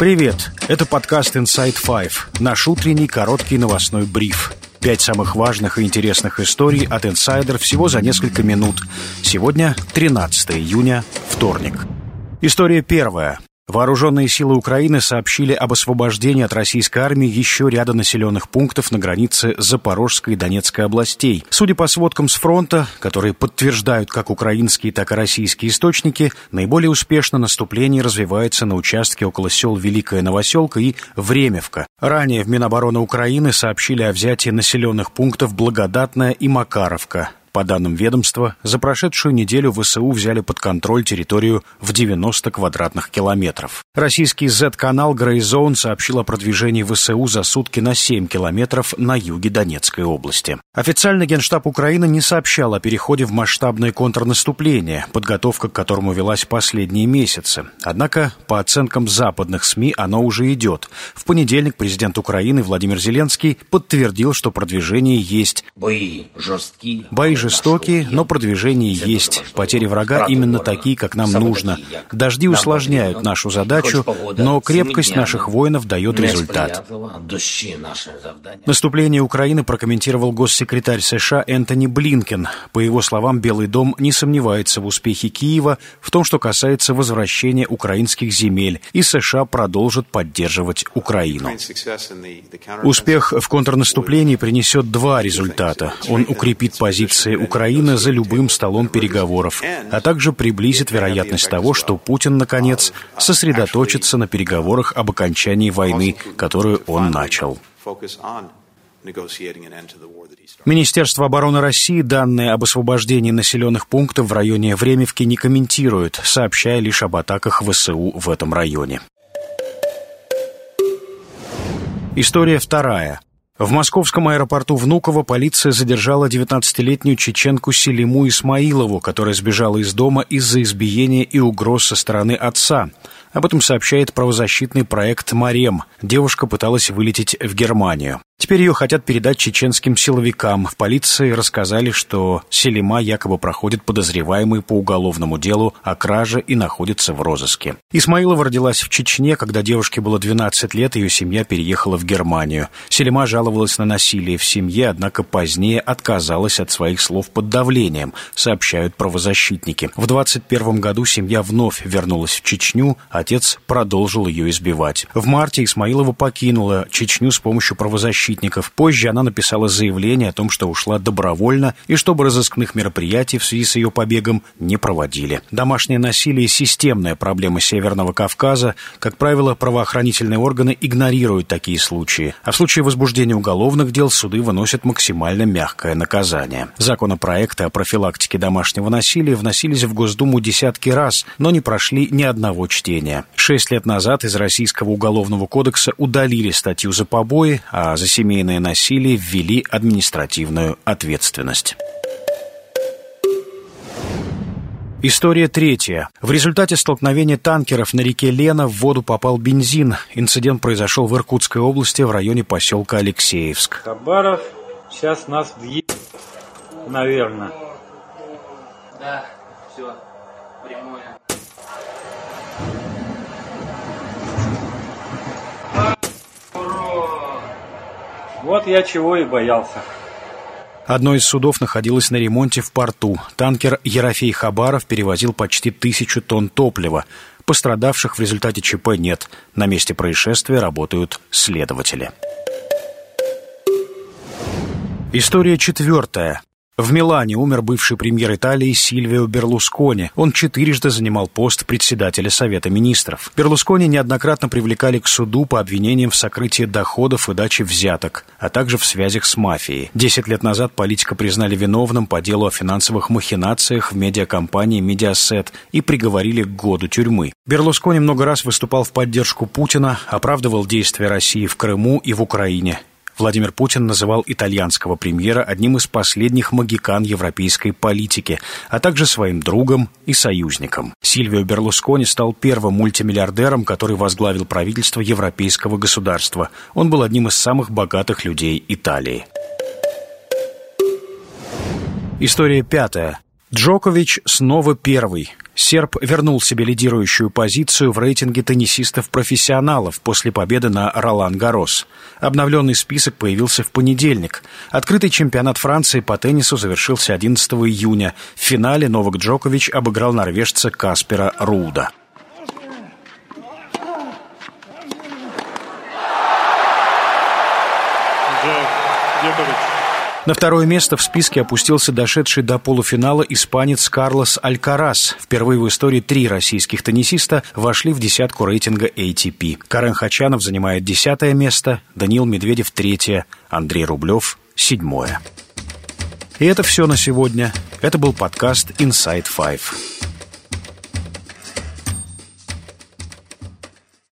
Привет! Это подкаст Inside Five, наш утренний короткий новостной бриф. 5 самых важных и интересных историй от инсайдер всего за несколько минут. Сегодня 13 июня, вторник. История первая. Вооруженные силы Украины сообщили об освобождении от российской армии еще ряда населенных пунктов на границе Запорожской и Донецкой областей. Судя по сводкам с фронта, которые подтверждают как украинские, так и российские источники, наиболее успешно наступление развивается на участке около сел Великая Новоселка и Времевка. Ранее в Минобороны Украины сообщили о взятии населенных пунктов Благодатная и Макаровка. По данным ведомства, за прошедшую неделю ВСУ взяли под контроль территорию в 90 квадратных километров. Российский Z-канал Grey Zone сообщил о продвижении ВСУ за сутки на 7 километров на юге Донецкой области. Официально Генштаб Украины не сообщал о переходе в масштабное контрнаступление, подготовка к которому велась последние месяцы. Однако, по оценкам западных СМИ, оно уже идет. В понедельник президент Украины Владимир Зеленский подтвердил, что продвижение есть. Бои жесткие. Жестокие, но продвижение есть. Потери врага именно такие, как нам нужно. Дожди усложняют нашу задачу, но крепкость наших воинов дает результат. Наступление Украины прокомментировал госсекретарь США Энтони Блинкен. По его словам, Белый дом не сомневается в успехе Киева в том, что касается возвращения украинских земель, и США продолжит поддерживать Украину. Успех в контрнаступлении принесет два результата. Он укрепит позиции Украина за любым столом переговоров, а также приблизит вероятность того, что Путин, наконец, сосредоточится на переговорах об окончании войны, которую он начал. Министерство обороны России данные об освобождении населенных пунктов в районе Времевки не комментирует, сообщая лишь об атаках ВСУ в этом районе. История вторая. В московском аэропорту Внуково полиция задержала 19-летнюю чеченку Селиму Исмаилову, которая сбежала из дома из-за избиения и угроз со стороны отца. Об этом сообщает правозащитный проект «Марем». Девушка пыталась вылететь в Германию. Теперь ее хотят передать чеченским силовикам. В полиции рассказали, что Селима якобы проходит подозреваемый по уголовному делу о краже и находится в розыске. Исмаилова родилась в Чечне. Когда девушке было 12 лет, ее семья переехала в Германию. Селима жаловалась на насилие в семье, однако позднее отказалась от своих слов под давлением, сообщают правозащитники. В 2021 году семья вновь вернулась в Чечню, отец продолжил ее избивать. В марте Исмаилова покинула Чечню с помощью правозащитников. Позже она написала заявление о том, что ушла добровольно и чтобы разыскных мероприятий в связи с ее побегом не проводили. Домашнее насилие – системная проблема Северного Кавказа. Как правило, правоохранительные органы игнорируют такие случаи. А в случае возбуждения уголовных дел суды выносят максимально мягкое наказание. Законопроекты о профилактике домашнего насилия вносились в Госдуму десятки раз, но не прошли ни одного чтения. 6 лет назад из Российского уголовного кодекса удалили статью за побои, а за семейное насилие ввели административную ответственность. История третья. В результате столкновения танкеров на реке Лена в воду попал бензин. Инцидент произошел в Иркутской области в районе поселка Алексеевск. Хабаров сейчас нас въедет, наверное. Да, все, прямое. Вот я чего и боялся. Одно из судов находилось на ремонте в порту. Танкер «Ерофей Хабаров» перевозил почти 1000 тонн топлива. Пострадавших в результате ЧП нет. На месте происшествия работают следователи. История четвертая. В Милане умер бывший премьер Италии Сильвио Берлускони. Он 4 занимал пост председателя Совета министров. Берлускони неоднократно привлекали к суду по обвинениям в сокрытии доходов и даче взяток, а также в связях с мафией. 10 лет назад политика признали виновным по делу о финансовых махинациях в медиакомпании «Медиасет» и приговорили к 1 году тюрьмы. Берлускони много раз выступал в поддержку Путина, оправдывал действия России в Крыму и в Украине. Владимир Путин называл итальянского премьера одним из последних могикан европейской политики, а также своим другом и союзником. Сильвио Берлускони стал первым мультимиллиардером, который возглавил правительство европейского государства. Он был одним из самых богатых людей Италии. История пятая. Джокович снова первый. Серб вернул себе лидирующую позицию в рейтинге теннисистов-профессионалов после победы на Ролан Гаррос. Обновленный список появился в понедельник. Открытый чемпионат Франции по теннису завершился 11 июня. В финале Новак Джокович обыграл норвежца Каспера Рууда. На второе место в списке опустился дошедший до полуфинала испанец Карлос Алькарас. Впервые в истории 3 российских теннисиста вошли в десятку рейтинга ATP. Карен Хачанов занимает 10-е место, Даниил Медведев 3-е, Андрей Рублев 7-е. И это все на сегодня. Это был подкаст Inside Five.